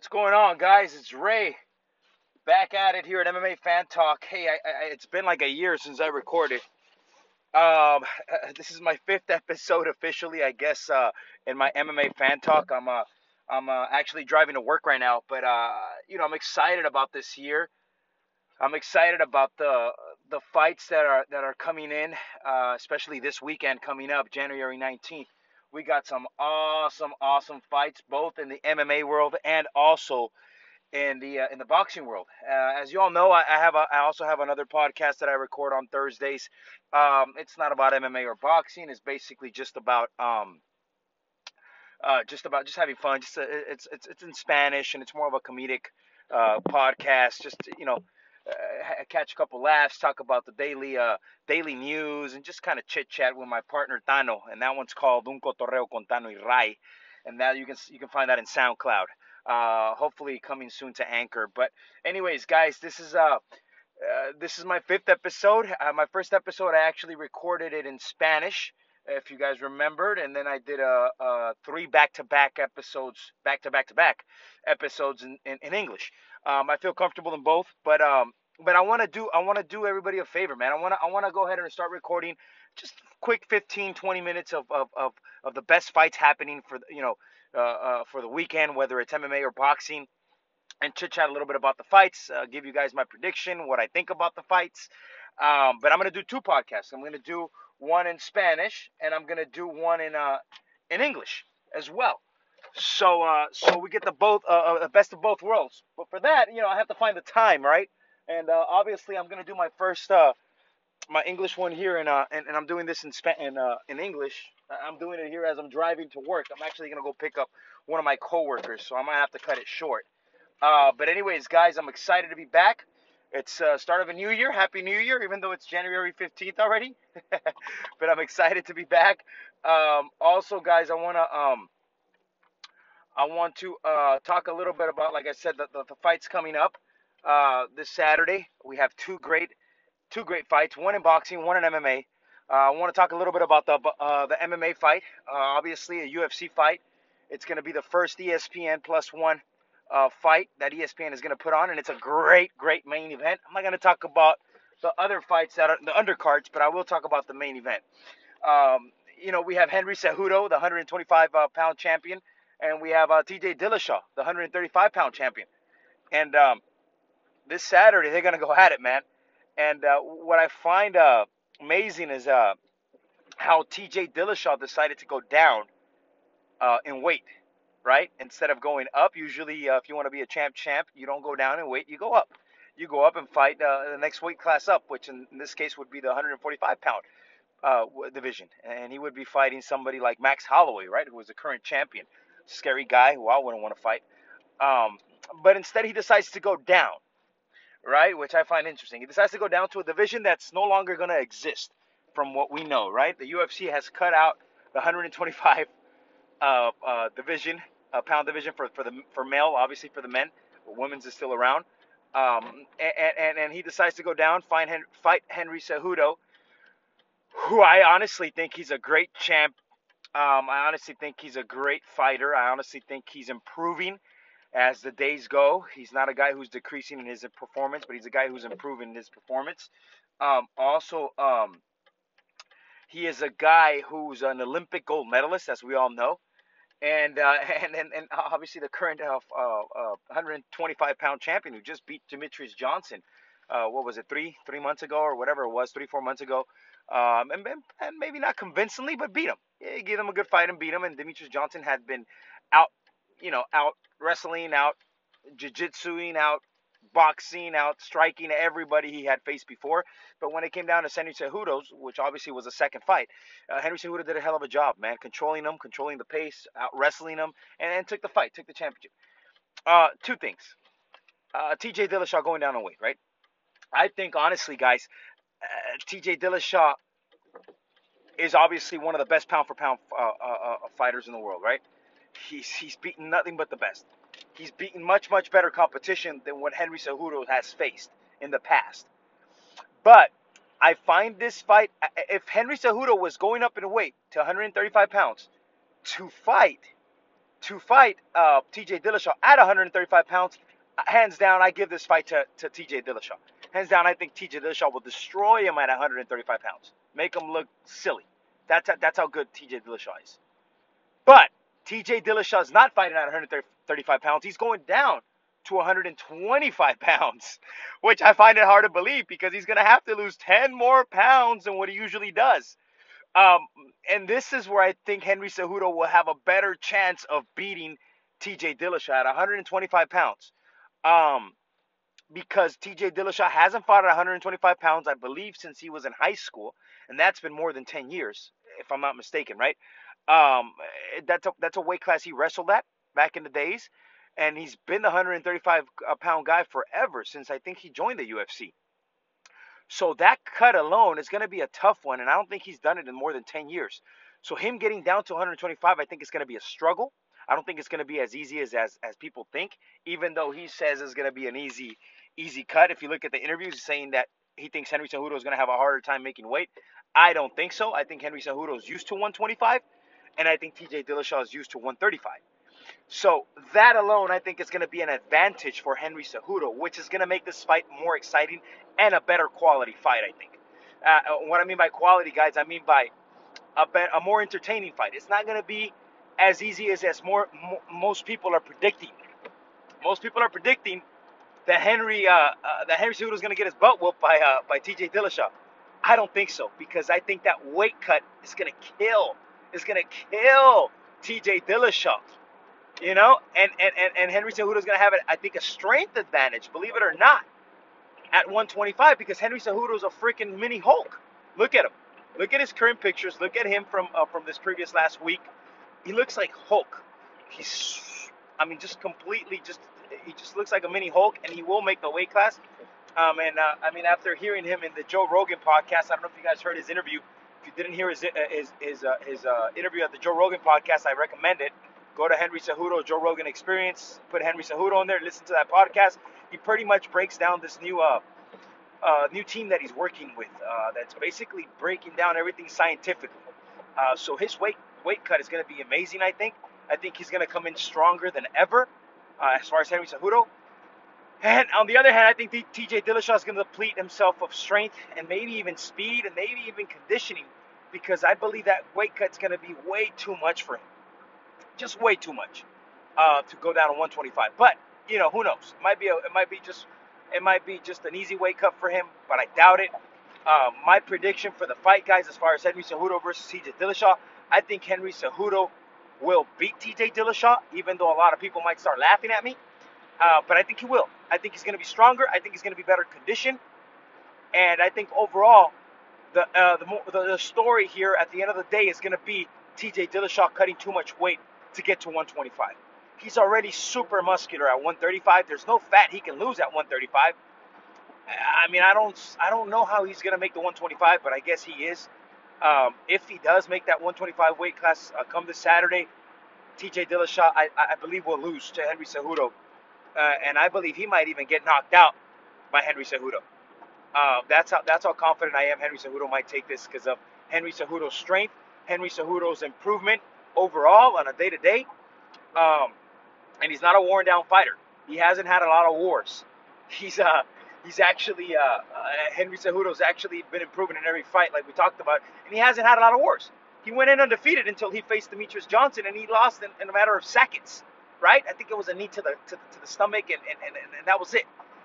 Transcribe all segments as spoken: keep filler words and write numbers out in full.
What's going on, guys? It's Ray, back at it here at M M A Fan Talk. Hey, I, I, it's been like a year since I recorded. Um, this is my fifth episode officially, I guess, uh, in my M M A Fan Talk. I'm uh, I'm uh, actually driving to work right now, but uh, you know, I'm excited about this year. I'm excited about the the fights that are that are coming in, uh, especially this weekend coming up, January nineteenth. We got some awesome, awesome fights, both in the M M A world and also in the uh, in the boxing world. Uh, as you all know, I, I have a, I also have another podcast that I record on Thursdays. Um, it's not about M M A or boxing. It's basically just about um, uh, just about just having fun. Just uh, it's it's it's in Spanish and it's more of a comedic uh, podcast. Just you know, uh, catch a couple laughs, talk about the daily uh, daily news, and just kind of chit chat with my partner Tano. And that one's called Un Cotorreo con Tano y Ray. And now you can you can find that in SoundCloud. Uh, hopefully coming soon to Anchor. But anyways, guys, this is uh, uh this is my fifth episode. Uh, my first episode, I actually recorded it in Spanish, if you guys remembered, and then I did a, a three back-to-back episodes, back-to-back-to-back episodes in, in, in English. Um, I feel comfortable in both, but um, but I want to do I want to do everybody a favor, man. I want to I want to go ahead and start recording just quick fifteen, twenty minutes of of of, of the best fights happening for you know uh, uh, for the weekend, whether it's M M A or boxing, and chit chat a little bit about the fights. Uh, give you guys my prediction, what I think about the fights. Um, but I'm gonna do two podcasts. I'm gonna do one in Spanish, and I'm gonna do one in uh in English as well. So uh so we get the both uh the best of both worlds. But for that, you know, I have to find the time, right? And uh, obviously, I'm gonna do my first uh my English one here, and uh and, and I'm doing this in Sp- in uh in English. I'm doing it here as I'm driving to work. I'm actually gonna go pick up one of my coworkers, so I might have to cut it short. Uh, but anyways, guys, I'm excited to be back. It's uh, start of a new year. Happy New Year, even though it's January fifteenth already. But I'm excited to be back. Um, also, guys, I wanna um, I want to uh, talk a little bit about, like I said, the, the, the fights coming up uh, this Saturday. We have two great two great fights. One in boxing, one in M M A. Uh, I want to talk a little bit about the uh, the M M A fight. Uh, obviously, a U F C fight. It's gonna be the first E S P N Plus One. Uh, fight that E S P N is going to put on, and it's a great, great main event. I'm not going to talk about the other fights that are the undercards, but I will talk about the main event. Um, you know, we have Henry Cejudo, the one hundred twenty-five pound champion, and we have uh, T J Dillashaw, the one hundred thirty-five pound champion. And um, this Saturday, they're going to go at it, man. And uh, what I find uh, amazing is uh, how T J Dillashaw decided to go down uh, in weight. Right? Instead of going up, usually uh, if you want to be a champ champ, you don't go down and wait, you go up. You go up and fight uh, the next weight class up, which in, in this case would be the one hundred forty-five pound uh, division. And he would be fighting somebody like Max Holloway, right? Who was the current champion. Scary guy who I wouldn't want to fight. Um, but instead he decides to go down, right? Which I find interesting. He decides to go down to a division that's no longer going to exist from what we know, right? The U F C has cut out the one hundred twenty-five Uh, uh, division, uh, pound division for, for the for male, obviously for the men. But women's is still around. Um, and, and and he decides to go down, find Hen- fight Henry Cejudo, who I honestly think he's a great champ. Um, I honestly think he's a great fighter. I honestly think he's improving as the days go. He's not a guy who's decreasing in his performance, but he's a guy who's improving his performance. Um, also, um, he is a guy who's an Olympic gold medalist, as we all know. And, uh, and and and obviously the current uh, uh, one hundred twenty-five pound champion who just beat Demetrius Johnson, uh, what was it, three three months ago or whatever it was, three four months ago, um, and, and maybe not convincingly, but beat him. Yeah, gave him a good fight and beat him. And Demetrius Johnson had been out, you know, out wrestling, out jiu-jitsuing, out boxing, out striking everybody he had faced before. But when it came down to Henry Cejudo's, which obviously was a second fight, uh, Henry Cejudo did a hell of a job, man, controlling him, controlling the pace, out wrestling him, and, and took the fight, took the championship. Uh, two things. Uh, T J Dillashaw going down in weight, right? I think, honestly, guys, uh, T J Dillashaw is obviously one of the best pound-for-pound uh, uh, uh, fighters in the world, right? He's, he's beaten nothing but the best. He's beaten much, much better competition than what Henry Cejudo has faced in the past. But I find this fight, if Henry Cejudo was going up in weight to one hundred thirty-five pounds to fight, to fight uh, T J Dillashaw at one thirty-five pounds, hands down, I give this fight to, to T J Dillashaw. Hands down, I think T J Dillashaw will destroy him at one thirty-five pounds. Make him look silly. That's how, that's how good T J Dillashaw is. But T J Dillashaw is not fighting at one thirty-five pounds. He's going down to one twenty-five pounds, which I find it hard to believe because he's going to have to lose ten more pounds than what he usually does. Um, and this is where I think Henry Cejudo will have a better chance of beating T J Dillashaw at one twenty-five pounds. Um, because T J Dillashaw hasn't fought at one twenty-five pounds, I believe, since he was in high school. And that's been more than ten years, if I'm not mistaken, right? Um, that's a, that's a weight class he wrestled at back in the days. And he's been the one thirty-five pound guy forever since I think he joined the U F C. So that cut alone is going to be a tough one, and I don't think he's done it in more than ten years. So him getting down to one twenty-five, I think it's going to be a struggle. I don't think it's going to be as easy as, as, as people think, even though he says it's going to be an easy easy cut. If you look at the interviews, he's saying that he thinks Henry Cejudo is going to have a harder time making weight. I don't think so. I think Henry Cejudo is used to one twenty-five, and I think T J Dillashaw is used to one thirty-five. So that alone, I think, is going to be an advantage for Henry Cejudo, which is going to make this fight more exciting and a better quality fight, I think. Uh, what I mean by quality, guys, I mean by a, be- a more entertaining fight. It's not going to be as easy as, as more, m- most people are predicting. Most people are predicting that Henry uh, uh, that Henry Cejudo is going to get his butt whooped by, uh, by T J Dillashaw. I don't think so, because I think that weight cut is going to kill. It's going to kill T J Dillashaw. You know, and, and, and, and Henry Cejudo is going to have, I think, a strength advantage, believe it or not, at one twenty-five, because Henry Cejudo is a freaking mini Hulk. Look at him. Look at his current pictures. Look at him from uh, from this previous last week. He looks like Hulk. He's, I mean, just completely, just he just looks like a mini Hulk, and he will make the weight class. Um, and, uh, I mean, after hearing him in the Joe Rogan podcast, I don't know if you guys heard his interview. If you didn't hear his, his, his, uh, his uh, interview at the Joe Rogan podcast, I recommend it. Go to Henry Cejudo, Joe Rogan Experience, put Henry Cejudo in there, listen to that podcast. He pretty much breaks down this new uh, uh, new team that he's working with uh, that's basically breaking down everything scientifically. Uh, so his weight weight cut is going to be amazing, I think. I think he's going to come in stronger than ever uh, as far as Henry Cejudo. And on the other hand, I think T J Dillashaw is going to deplete himself of strength and maybe even speed and maybe even conditioning, because I believe that weight cut is going to be way too much for him. Just way too much uh, to go down to one twenty-five. But you know, who knows? It might be a, it might be just it might be just an easy weight cut for him, but I doubt it. Uh, my prediction for the fight, guys, as far as Henry Cejudo versus T J Dillashaw, I think Henry Cejudo will beat T J Dillashaw, even though a lot of people might start laughing at me. Uh, but I think he will. I think he's going to be stronger. I think he's going to be better conditioned, and I think overall, the uh, the, the the story here at the end of the day is going to be T J Dillashaw cutting too much weight to get to one twenty-five. He's already super muscular at one thirty-five. There's no fat he can lose at one thirty-five. I mean, I don't I don't know how he's going to make the one twenty-five, but I guess he is. Um, if he does make that one twenty-five weight class uh, come this Saturday, T J Dillashaw, I, I believe, will lose to Henry Cejudo. Uh, and I believe he might even get knocked out by Henry Cejudo. Uh, that's, how, that's how confident I am Henry Cejudo might take this, because of Henry Cejudo's strength, Henry Cejudo's improvement, overall, on a day-to-day, um, and he's not a worn-down fighter. He hasn't had a lot of wars. He's uh, he's actually, uh, uh, Henry Cejudo's actually been improving in every fight, like we talked about, and he hasn't had a lot of wars. He went in undefeated until he faced Demetrius Johnson, and he lost in, in a matter of seconds, right? I think it was a knee to the to, to the stomach, and, and, and, and that was it.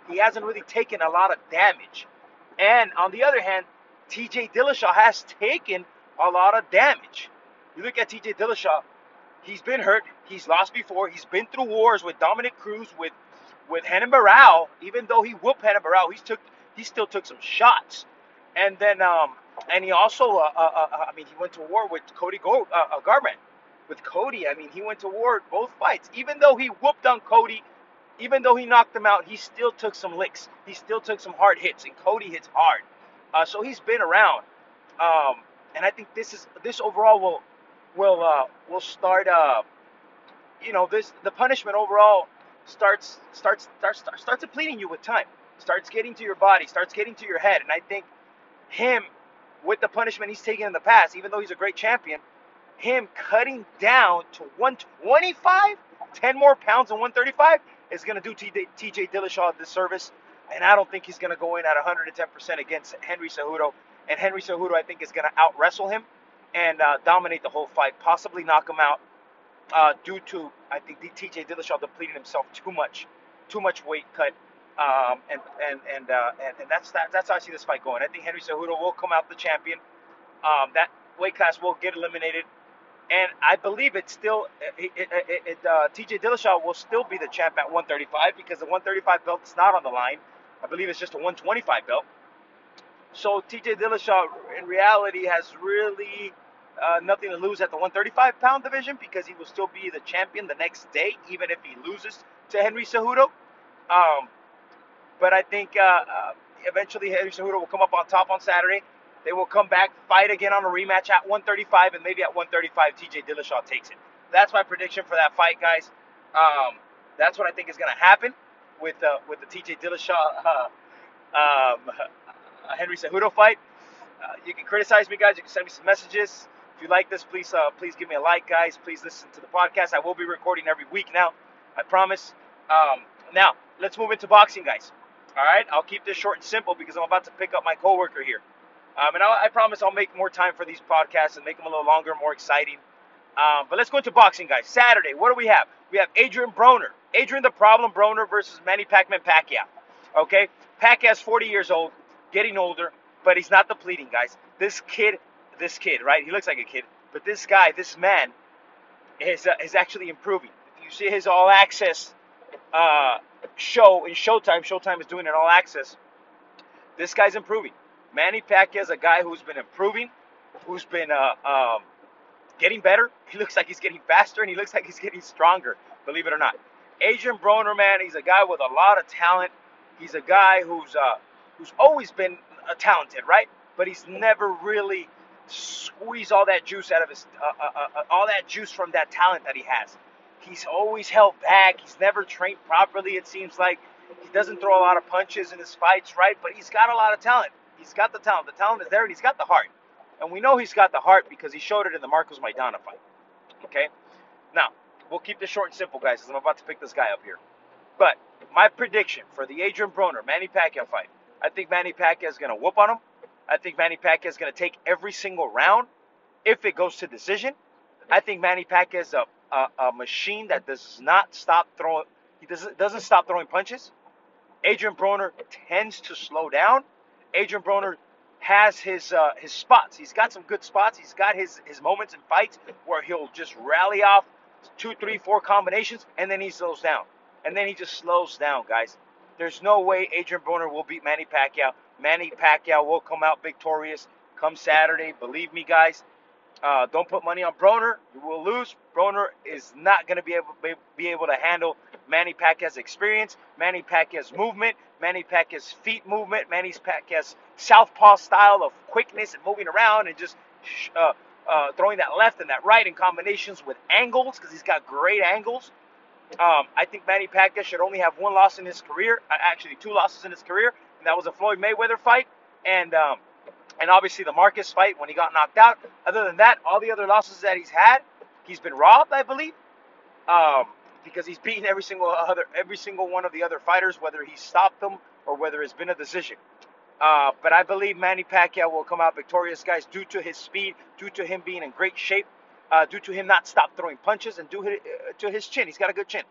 He hasn't really taken a lot of damage. And on the other hand, T J Dillashaw has taken a lot of damage. You look at T J Dillashaw, he's been hurt, he's lost before, he's been through wars with Dominic Cruz, with with Hannan Barrow. Even though he whooped Hannan Barrow, he's took he still took some shots. And then um and he also uh, uh, uh, I mean, he went to war with Cody Go- uh, uh, Garbrandt. With Cody, I mean, he went to war both fights. Even though he whooped on Cody, even though he knocked him out, he still took some licks. He still took some hard hits, and Cody hits hard. Uh, so he's been around. Um and I think this is this overall will Will uh, will start uh, you know this the punishment overall starts starts starts starts depleting you with time, starts getting to your body, starts getting to your head. And I think him, with the punishment he's taken in the past, even though he's a great champion, him cutting down to one twenty-five, ten more pounds than one thirty-five, is going to do T J Dillashaw a disservice. And I don't think he's going to go in at one hundred ten percent against Henry Cejudo. And Henry Cejudo, I think, is going to out-wrestle him and uh, dominate the whole fight, possibly knock him out uh, due to, I think, T J Dillashaw depleting himself too much, too much weight cut. Um, and and and, uh, and and that's that, that's how I see this fight going. I think Henry Cejudo will come out the champion. Um, that weight class will get eliminated, and I believe it's still it, it, it, it, uh, T J Dillashaw will still be the champ at one thirty-five, because the one thirty-five belt is not on the line. I believe it's just a one twenty-five belt. So T J Dillashaw, in reality, has really uh, nothing to lose at the one thirty-five pound division, because he will still be the champion the next day, even if he loses to Henry Cejudo. Um, But I think uh, uh, eventually Henry Cejudo will come up on top on Saturday. They will come back, fight again on a rematch at one thirty-five, and maybe at one thirty-five, T J Dillashaw takes it. That's my prediction for that fight, guys. Um, that's what I think is going to happen with uh, with the T J Dillashaw uh, um, uh, Henry Cejudo fight. Uh, you can criticize me, guys. You can send me some messages. If you like this, please uh, please give me a like, guys. Please listen to the podcast. I will be recording every week now. I promise. Um, now let's move into boxing, guys. All right, I'll keep this short and simple because I'm about to pick up my coworker here. Um, and I'll, I promise I'll make more time for these podcasts and make them a little longer, more exciting. Um, but let's go into boxing, guys. Saturday, what do we have? We have Adrian Broner. Adrian the Problem Broner versus Manny Pacman Pacquiao. Okay, Pacquiao's forty years old, getting older, but he's not depleting, guys. This kid, this kid, right? He looks like a kid. But this guy, this man, is, uh, is actually improving. You see his All Access Uh, show in Showtime. Showtime is doing an All Access. This guy's improving. Manny Pacquiao is a guy who's been improving, who's been uh, um, getting better. He looks like he's getting faster, and he looks like he's getting stronger, believe it or not. Adrian Broner, man, he's a guy with a lot of talent. He's a guy who's uh, who's always been uh, talented, right? But he's never really squeezed all that juice out of his uh, uh, uh, all that juice from that talent that he has. He's always held back. He's never trained properly, it seems like. He doesn't throw a lot of punches in his fights, right? But he's got a lot of talent. He's got the talent. The talent is there, and he's got the heart. And we know he's got the heart because he showed it in the Marcos Maidana fight. Okay? Now, we'll keep this short and simple, guys, because I'm about to pick this guy up here. But my prediction for the Adrian Broner, Manny Pacquiao fight, I think Manny Pacquiao is going to whoop on him. I think Manny Pacquiao is going to take every single round if it goes to decision. I think Manny Pacquiao is up. A, a machine that does not stop throwing. He doesn't doesn't stop throwing punches. Adrian Broner tends to slow down. Adrian Broner has his uh, his spots. He's got some good spots. He's got his his moments in fights where he'll just rally off two, three, four combinations, and then he slows down. And then he just slows down, guys. There's no way Adrian Broner will beat Manny Pacquiao. Manny Pacquiao will come out victorious come Saturday. Believe me, guys. Uh, don't put money on Broner. You will lose. Broner is not going to be able be, be able to handle Manny Pacquiao's experience, Manny Pacquiao's movement, Manny Pacquiao's feet movement, Manny Pacquiao's southpaw style of quickness and moving around and just uh, uh, throwing that left and that right in combinations with angles, because he's got great angles. Um, I think Manny Pacquiao should only have one loss in his career, uh, actually two losses in his career, and that was a Floyd Mayweather fight and. Um, And obviously the Marcus fight when he got knocked out. Other than that, all the other losses that he's had, he's been robbed, I believe, um, because he's beaten every single other, every single one of the other fighters, whether he stopped them or whether it's been a decision. Uh, but I believe Manny Pacquiao will come out victorious, guys, due to his speed, due to him being in great shape, uh, due to him not stop throwing punches, and due to his, uh, to his chin. He's got a good chin,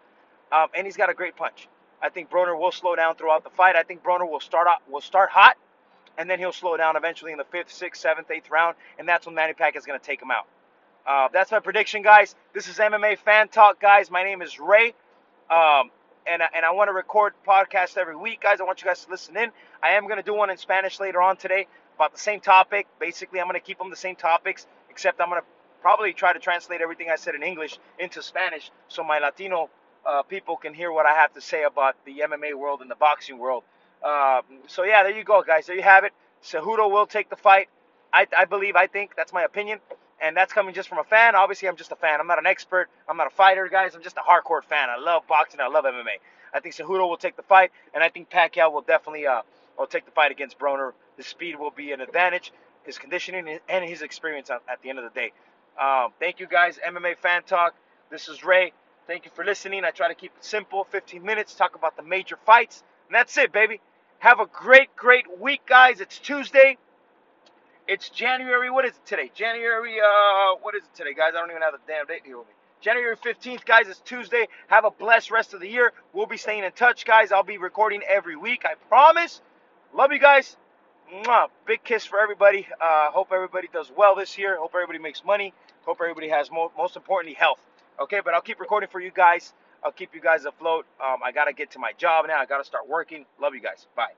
um, and he's got a great punch. I think Broner will slow down throughout the fight. I think Broner will start out, will start hot. And then he'll slow down eventually in the fifth, sixth, seventh, eighth round. And that's when Manny Pacquiao is going to take him out. Uh, that's my prediction, guys. This is M M A Fan Talk, guys. My name is Ray. Um, and, and I want to record podcasts every week, guys. I want you guys to listen in. I am going to do one in Spanish later on today about the same topic. Basically, I'm going to keep them the same topics, except I'm going to probably try to translate everything I said in English into Spanish so my Latino uh, people can hear what I have to say about the M M A world and the boxing world. Um, so, yeah, there you go, guys. There you have it. Cejudo will take the fight. I, I believe, I think. That's my opinion. And that's coming just from a fan. Obviously, I'm just a fan. I'm not an expert. I'm not a fighter, guys. I'm just a hardcore fan. I love boxing. I love M M A. I think Cejudo will take the fight. And I think Pacquiao will definitely uh, will take the fight against Broner. His speed will be an advantage. His conditioning and his experience at the end of the day. Um, thank you guys, M M A Fan Talk. This is Ray. Thank you for listening. I try to keep it simple, fifteen minutes, talk about the major fights, and that's it, baby. Have a great, great week, guys. It's Tuesday. It's January, what is it today? January, uh, what is it today, guys? I don't even have the damn date here with me. January fifteenth, guys, it's Tuesday. Have a blessed rest of the year. We'll be staying in touch, guys. I'll be recording every week, I promise. Love you guys. Mwah. Big kiss for everybody. Uh, hope everybody does well this year. Hope everybody makes money. Hope everybody has, mo- most importantly, health. Okay, but I'll keep recording for you guys. I'll keep you guys afloat. Um, I got to get to my job now. I got to start working. Love you guys. Bye.